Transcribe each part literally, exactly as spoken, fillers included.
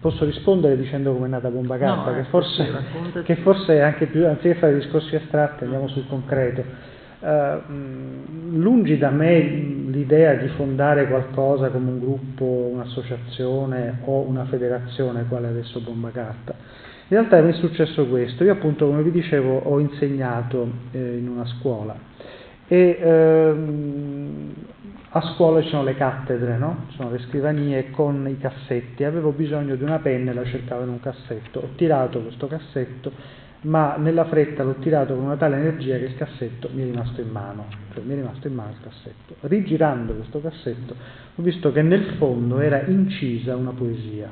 posso rispondere dicendo come è nata Bombacarta, no, che, forse, che forse anche più, anziché fare discorsi astratti, andiamo sul concreto. Uh, lungi da me l'idea di fondare qualcosa come un gruppo, un'associazione o una federazione, quale adesso Bombacarta. In realtà mi è successo questo: io appunto, come vi dicevo, ho insegnato eh, in una scuola e ehm, a scuola ci sono le cattedre, no? Ci sono le scrivanie con i cassetti. Avevo bisogno di una penna e la cercavo in un cassetto. Ho tirato questo cassetto, ma nella fretta l'ho tirato con una tale energia che il cassetto mi è rimasto in mano, cioè mi è rimasto in mano il cassetto. Rigirando questo cassetto ho visto che nel fondo era incisa una poesia,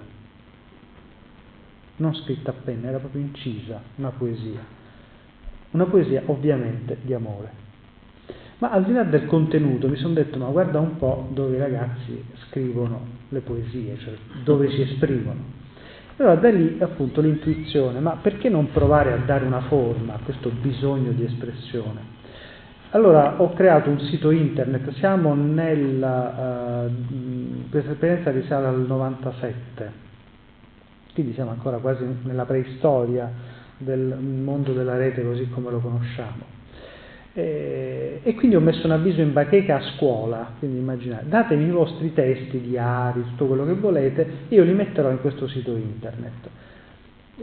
non scritta a penna, era proprio incisa una poesia, una poesia ovviamente di amore. Ma al di là del contenuto mi sono detto, ma guarda un po' dove i ragazzi scrivono le poesie, cioè dove si esprimono. Allora da lì appunto l'intuizione, ma perché non provare a dare una forma a questo bisogno di espressione? Allora ho creato un sito internet, siamo nella, uh, questa esperienza risale al novantasette, quindi siamo ancora quasi nella preistoria del mondo della rete così come lo conosciamo. E, e quindi ho messo un avviso in bacheca a scuola, quindi immaginate, datemi i vostri testi, diari, tutto quello che volete, io li metterò in questo sito internet.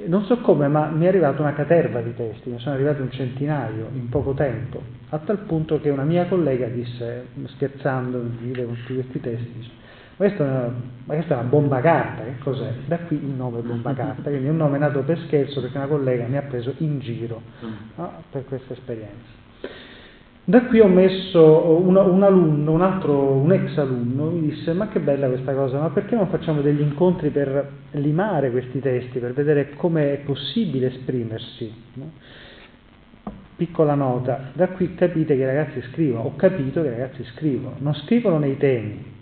Non so come, ma mi è arrivata una caterva di testi, ne sono arrivati un centinaio in poco tempo, a tal punto che una mia collega disse, scherzando, mi disse, con tutti questi testi, dice, ma questa è una, ma questa è una bombacarta, che cos'è? Da qui il nome Bombacarta, quindi è un nome nato per scherzo perché una collega mi ha preso in giro no, per questa esperienza. Da qui ho messo un, un alunno, un altro, un ex alunno, mi disse ma che bella questa cosa, ma perché non facciamo degli incontri per limare questi testi, per vedere come è possibile esprimersi? No? Piccola nota, da qui capite che i ragazzi scrivono, ho capito che i ragazzi scrivono, non scrivono nei temi,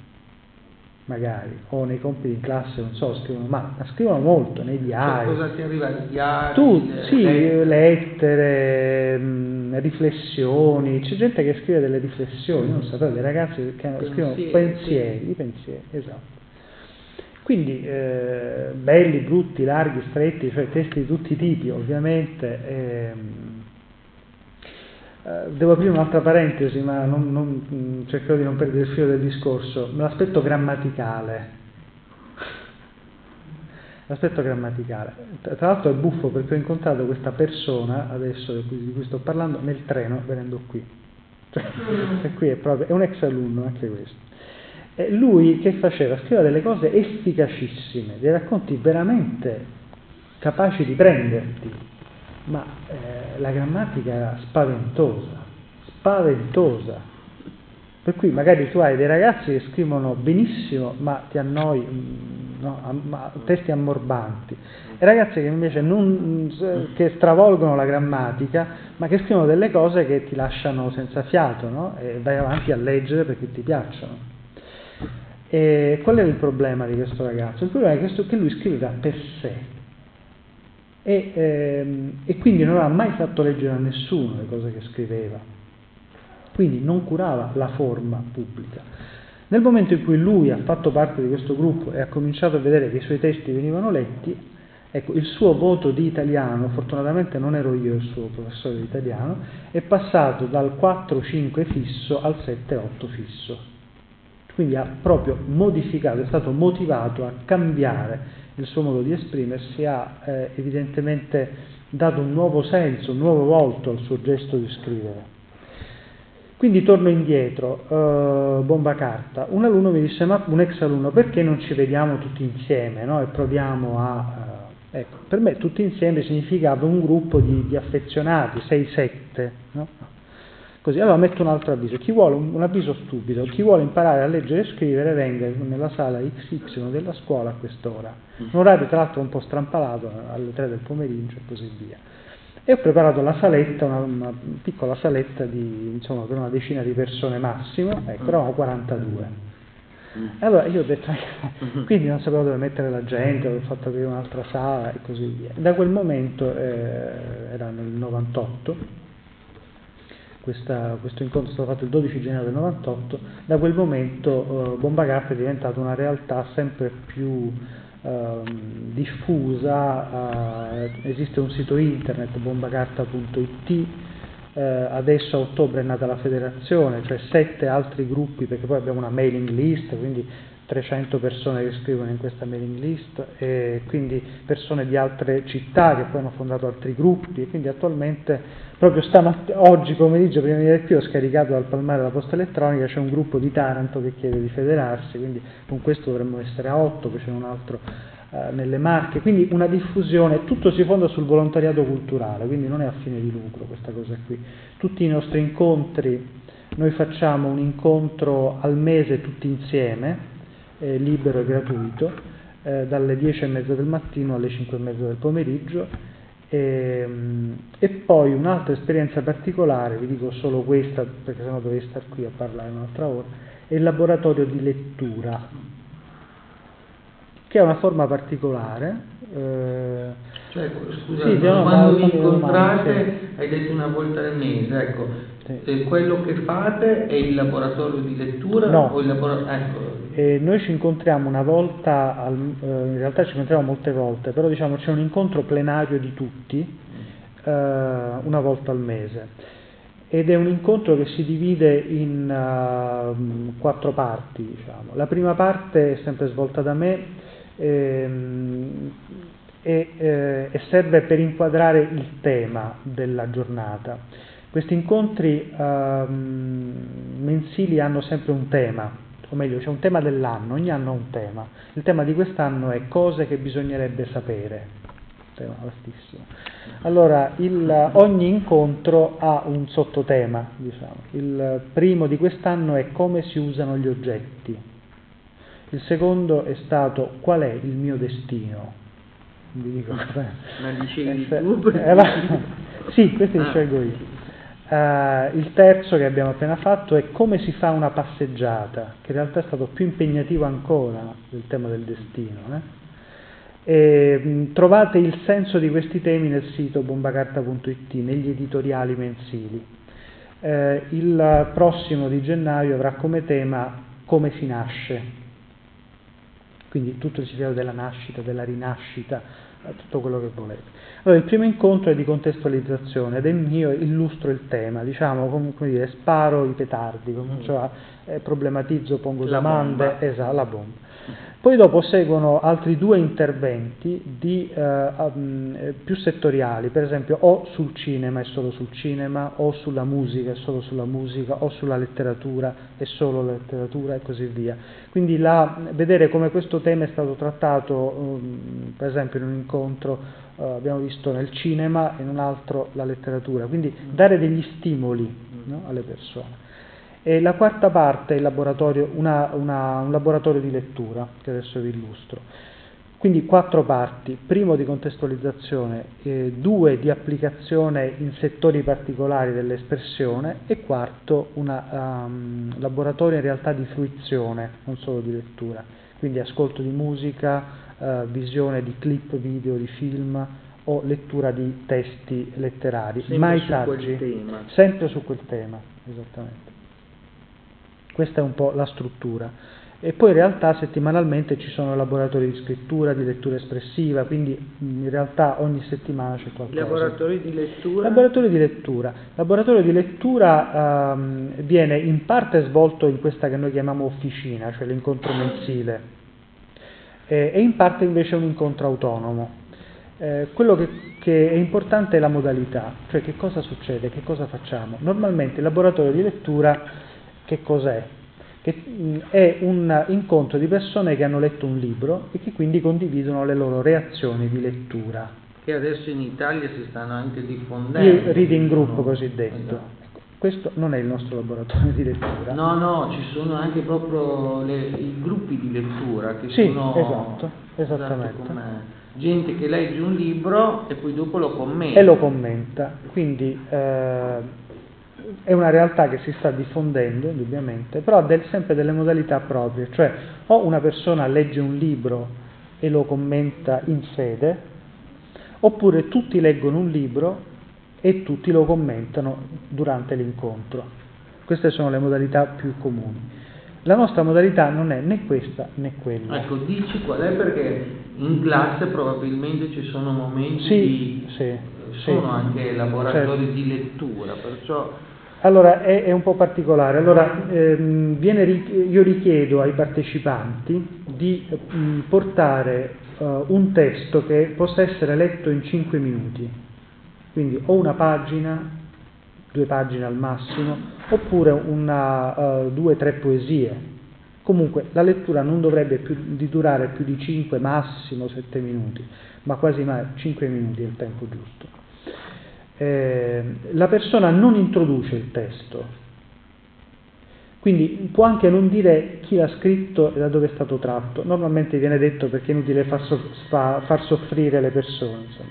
magari, o nei compiti in classe, non so, scrivono, ma scrivono molto, nei diari. Cioè, cosa ti arriva? Diari? Tu, le, sì, lettere, lettere mh, riflessioni, c'è gente che scrive delle riflessioni, mm. non sapete, dei ragazzi che pensieri, scrivono pensieri, sì. pensieri, esatto. Quindi, eh, belli, brutti, larghi, stretti, cioè testi di tutti i tipi, ovviamente. Ehm, Devo aprire un'altra parentesi, ma non, non, cercherò di non perdere il filo del discorso. L'aspetto grammaticale. L'aspetto grammaticale. Tra l'altro è buffo perché ho incontrato questa persona, adesso di cui, di cui sto parlando, nel treno venendo qui. Cioè, e qui è, proprio, è un ex alunno anche questo. E lui che faceva? Scriveva delle cose efficacissime, dei racconti veramente capaci di prenderti. Ma eh, la grammatica era spaventosa, spaventosa. Per cui magari tu hai dei ragazzi che scrivono benissimo, ma ti annoi, no, amma, testi ammorbanti. E ragazzi che invece non, che stravolgono la grammatica, ma che scrivono delle cose che ti lasciano senza fiato, no? E vai avanti a leggere perché ti piacciono. E qual era il problema di questo ragazzo? Il problema è che lui scriveva per sé. E, ehm, e quindi non aveva mai fatto leggere a nessuno le cose che scriveva, quindi non curava la forma pubblica. Nel momento in cui lui ha fatto parte di questo gruppo e ha cominciato a vedere che i suoi testi venivano letti, ecco, il suo voto di italiano, fortunatamente non ero io il suo professore di italiano, è passato dal quattro cinque fisso al sette otto fisso, quindi ha proprio modificato, è stato motivato a cambiare il suo modo di esprimersi, ha eh, evidentemente dato un nuovo senso, un nuovo volto al suo gesto di scrivere. Quindi torno indietro, eh, Bombacarta. Un alunno mi disse, ma un ex alunno, perché non ci vediamo tutti insieme, no? E proviamo a... Eh, ecco, per me tutti insieme significava un gruppo di, di affezionati, sei sette, no? Così, allora metto un altro avviso, chi vuole un, un avviso stupido, chi vuole imparare a leggere e scrivere venga nella sala X Y della scuola a quest'ora, un orario tra l'altro un po' strampalato, alle tre del pomeriggio e così via. E ho preparato la saletta, una, una piccola saletta di, insomma, per una decina di persone massimo, ecco, eravamo quarantadue. E allora io ho detto, quindi non sapevo dove mettere la gente, avevo fatto aprire un'altra sala e così via. Da quel momento, eh, era nel novantotto, Questa, questo incontro è stato fatto il dodici gennaio del novantotto, da quel momento eh, Bombacarta è diventata una realtà sempre più eh, diffusa, eh, esiste un sito internet bombacarta punto it, eh, adesso a ottobre è nata la federazione, cioè sette altri gruppi, perché poi abbiamo una mailing list, quindi trecento persone che scrivono in questa mailing list, e quindi persone di altre città che poi hanno fondato altri gruppi, e quindi attualmente, proprio stamattina, oggi pomeriggio prima di venire qui, ho scaricato dal palmare la posta elettronica, c'è un gruppo di Taranto che chiede di federarsi, quindi con questo dovremmo essere a otto, poi c'è un altro eh, nelle Marche, quindi una diffusione, tutto si fonda sul volontariato culturale, quindi non è a fine di lucro questa cosa qui. Tutti i nostri incontri, noi facciamo un incontro al mese tutti insieme, Eh, libero e gratuito, eh, dalle dieci e mezza del mattino alle cinque e mezza del pomeriggio, e, e poi un'altra esperienza particolare, vi dico solo questa perché sennò dovrei star qui a parlare un'altra ora, è il laboratorio di lettura, che è una forma particolare. Eh, cioè, scusate, sì, no, quando vi incontrate, sì, hai detto una volta al mese, ecco, sì. Se quello che fate è il laboratorio di lettura, no, o il laboratorio... Ecco. E noi ci incontriamo una volta, al, eh, in realtà ci incontriamo molte volte, però diciamo c'è un incontro plenario di tutti eh, una volta al mese, ed è un incontro che si divide in eh, quattro parti, diciamo. La prima parte è sempre svolta da me ehm, e, eh, e serve per inquadrare il tema della giornata. Questi incontri eh, mensili hanno sempre un tema, o meglio c'è un tema dell'anno, ogni anno ha un tema. Il tema di quest'anno è cose che bisognerebbe sapere, tema vastissimo. Allora, il, ogni incontro ha un sottotema, diciamo. Il primo di quest'anno è come si usano gli oggetti, il secondo è stato qual è il mio destino. Vi dico, ma dicevi tu? Eh, la, sì, questo li scelgo io. Uh, il terzo che abbiamo appena fatto è come si fa una passeggiata, che in realtà è stato più impegnativo ancora del tema del destino. Eh? E, mh, trovate il senso di questi temi nel sito bombacarta punto it, negli editoriali mensili. Eh, il prossimo di gennaio avrà come tema come si nasce, quindi tutto il ciclo della nascita, della rinascita, tutto quello che volete. Allora, il primo incontro è di contestualizzazione ed è mio, illustro il tema, diciamo, come, come dire, sparo i petardi, comincio a eh, problematizzo, pongo la domande, bomba. Esatto, la bomba. Poi dopo seguono altri due interventi di, eh, um, più settoriali, per esempio o sul cinema e solo sul cinema, o sulla musica e solo sulla musica, o sulla letteratura e solo la letteratura, e così via. Quindi la, vedere come questo tema è stato trattato, um, per esempio in un incontro uh, abbiamo visto nel cinema, e in un altro la letteratura, quindi dare degli stimoli, no, alle persone. E la quarta parte è laboratorio, una, una, un laboratorio di lettura, che adesso vi illustro. Quindi quattro parti: primo di contestualizzazione, eh, due di applicazione in settori particolari dell'espressione, e quarto un um, laboratorio in realtà di fruizione, non solo di lettura, quindi ascolto di musica, eh, visione di clip, video, di film, o lettura di testi letterari, sempre mai saggi, sempre su quel tema, esattamente. Questa è un po' la struttura. E poi in realtà settimanalmente ci sono laboratori di scrittura, di lettura espressiva, quindi in realtà ogni settimana c'è qualcosa. Laboratori di lettura? Laboratori di lettura. Laboratorio di lettura um, viene in parte svolto in questa che noi chiamiamo officina, cioè l'incontro mensile, e, e in parte invece è un incontro autonomo. Eh, quello che, che è importante è la modalità, cioè che cosa succede, che cosa facciamo. Normalmente il laboratorio di lettura... Che cos'è? Che è un incontro di persone che hanno letto un libro e che quindi condividono le loro reazioni di lettura. Che adesso in Italia si stanno anche diffondendo. Il reading group cosiddetto. Esatto. Questo non è il nostro laboratorio di lettura. No, no, ci sono anche proprio le, i gruppi di lettura che sì, sono... Esatto, esattamente. Esatto, gente che legge un libro e poi dopo lo commenta. E lo commenta, quindi... Eh, è una realtà che si sta diffondendo indubbiamente, però ha del, sempre delle modalità proprie, cioè o una persona legge un libro e lo commenta in fede, oppure tutti leggono un libro e tutti lo commentano durante l'incontro. Queste sono le modalità più comuni. La nostra modalità non è né questa né quella. Ecco, dici qual è, perché in classe probabilmente ci sono momenti sì, di sì, sono sì. anche laboratori certo. di lettura, perciò allora è, è un po' particolare. Allora ehm, viene, io richiedo ai partecipanti di mh, portare uh, un testo che possa essere letto in cinque minuti, quindi o una pagina, due pagine al massimo, oppure una, uh, due o tre poesie. Comunque la lettura non dovrebbe più di durare più di cinque, massimo sette minuti, ma quasi mai cinque minuti è il tempo giusto. Eh, la persona non introduce il testo, quindi può anche non dire chi l'ha scritto e da dove è stato tratto. Normalmente viene detto perché è inutile far, soff- fa- far soffrire le persone, insomma.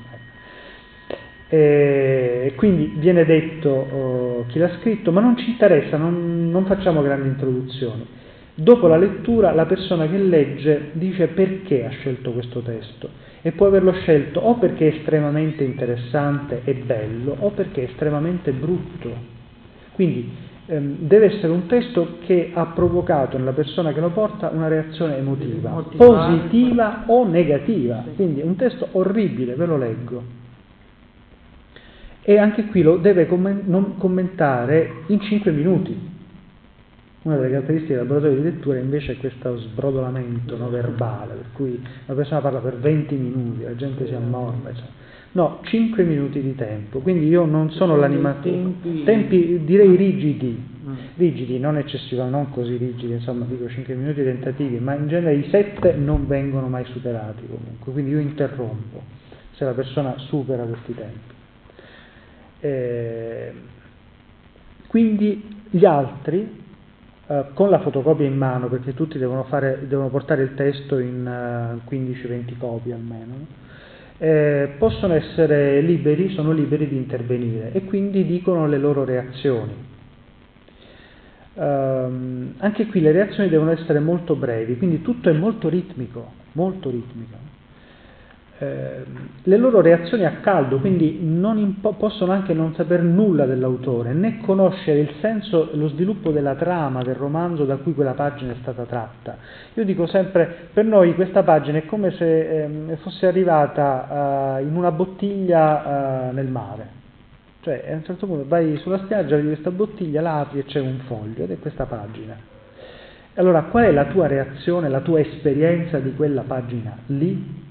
Eh, quindi viene detto oh, chi l'ha scritto, ma non ci interessa, non, non facciamo grandi introduzioni. Dopo la lettura la persona che legge dice perché ha scelto questo testo, e può averlo scelto o perché è estremamente interessante e bello, o perché è estremamente brutto. Quindi ehm, deve essere un testo che ha provocato nella persona che lo porta una reazione emotiva, motivare, positiva o negativa. Sì. Quindi un testo orribile, ve lo leggo. E anche qui lo deve commen- non commentare in cinque minuti. Una delle caratteristiche del laboratorio di lettura invece è questo sbrodolamento no, verbale, per cui la persona parla per venti minuti, la gente si ammorba. Cioè. No, cinque minuti di tempo, quindi io non sono l'animatore. Tempi... tempi direi rigidi, rigidi, non eccessivi, non così rigidi, insomma dico cinque minuti tentativi, ma in genere i sette non vengono mai superati comunque, quindi io interrompo se la persona supera questi tempi. Eh, quindi gli altri... Uh, con la fotocopia in mano, perché tutti devono, fare, devono portare il testo in uh, quindici venti copie almeno, no? eh, possono essere liberi, sono liberi di intervenire e quindi dicono le loro reazioni. Uh, anche qui le reazioni devono essere molto brevi, quindi tutto è molto ritmico, molto ritmico. Eh, le loro reazioni a caldo, quindi non impo- possono anche non saper nulla dell'autore, né conoscere il senso, lo sviluppo della trama del romanzo da cui quella pagina è stata tratta. Io dico sempre, per noi questa pagina è come se eh, fosse arrivata eh, in una bottiglia eh, nel mare, cioè a un certo punto vai sulla spiaggia, vedi questa bottiglia, la apri e c'è un foglio ed è questa pagina. Allora qual è la tua reazione, la tua esperienza di quella pagina lì?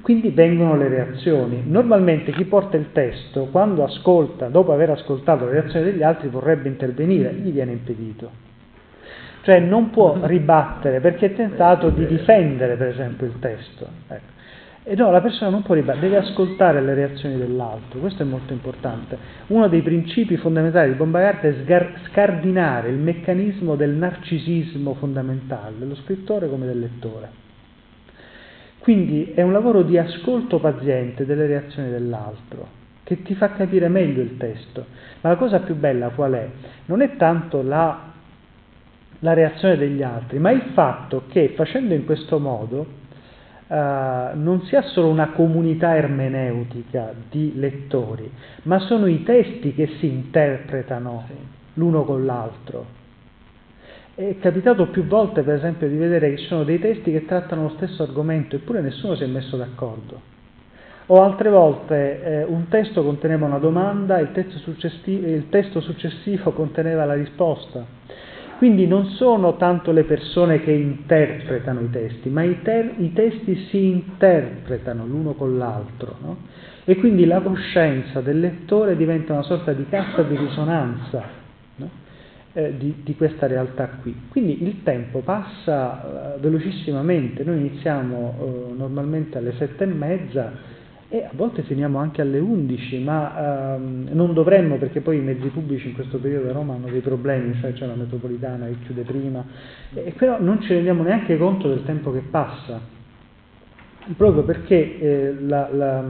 Quindi vengono le reazioni. Normalmente chi porta il testo, quando ascolta, dopo aver ascoltato le reazioni degli altri, vorrebbe intervenire, gli viene impedito. Cioè non può ribattere perché è tentato di difendere, per esempio, il testo. Ecco. E no, la persona non può ribattere, deve ascoltare le reazioni dell'altro, questo è molto importante. Uno dei principi fondamentali di Bombacarta è sgar- scardinare il meccanismo del narcisismo fondamentale, dello scrittore come del lettore. Quindi è un lavoro di ascolto paziente delle reazioni dell'altro, che ti fa capire meglio il testo. Ma la cosa più bella qual è? Non è tanto la, la reazione degli altri, ma il fatto che facendo in questo modo eh, non sia solo una comunità ermeneutica di lettori, ma sono i testi che si interpretano sì. l'uno con l'altro. È capitato più volte, per esempio, di vedere che ci sono dei testi che trattano lo stesso argomento, eppure nessuno si è messo d'accordo. O altre volte eh, un testo conteneva una domanda, il testo, successivo, il testo successivo conteneva la risposta. Quindi non sono tanto le persone che interpretano i testi, ma i, ter- i testi si interpretano l'uno con l'altro, no? E quindi la coscienza del lettore diventa una sorta di cassa di risonanza. Di, di questa realtà qui. Quindi il tempo passa uh, velocissimamente, noi iniziamo uh, normalmente alle sette e mezza e a volte finiamo anche alle undici, ma uh, non dovremmo, perché poi i mezzi pubblici in questo periodo a Roma hanno dei problemi, cioè c'è la metropolitana che chiude prima, e però non ci rendiamo neanche conto del tempo che passa, proprio perché eh, la, la,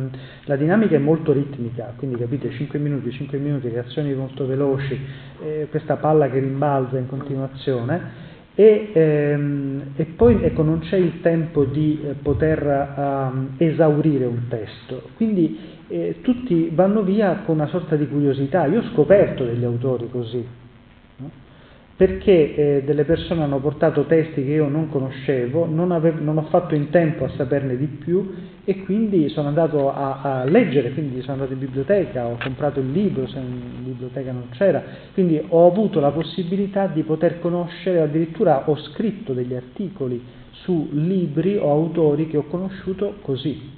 la dinamica è molto ritmica, quindi capite, cinque minuti, cinque minuti, reazioni molto veloci, eh, questa palla che rimbalza in continuazione, e, ehm, e poi ecco, non c'è il tempo di eh, poter ehm, esaurire un testo, quindi eh, tutti vanno via con una sorta di curiosità. Io ho scoperto degli autori così, no? perché eh, delle persone hanno portato testi che io non conoscevo, non, avevo, non ho fatto in tempo a saperne di più e quindi sono andato a, a leggere, quindi sono andato in biblioteca, ho comprato il libro se in biblioteca non c'era, quindi ho avuto la possibilità di poter conoscere, addirittura ho scritto degli articoli su libri o autori che ho conosciuto così.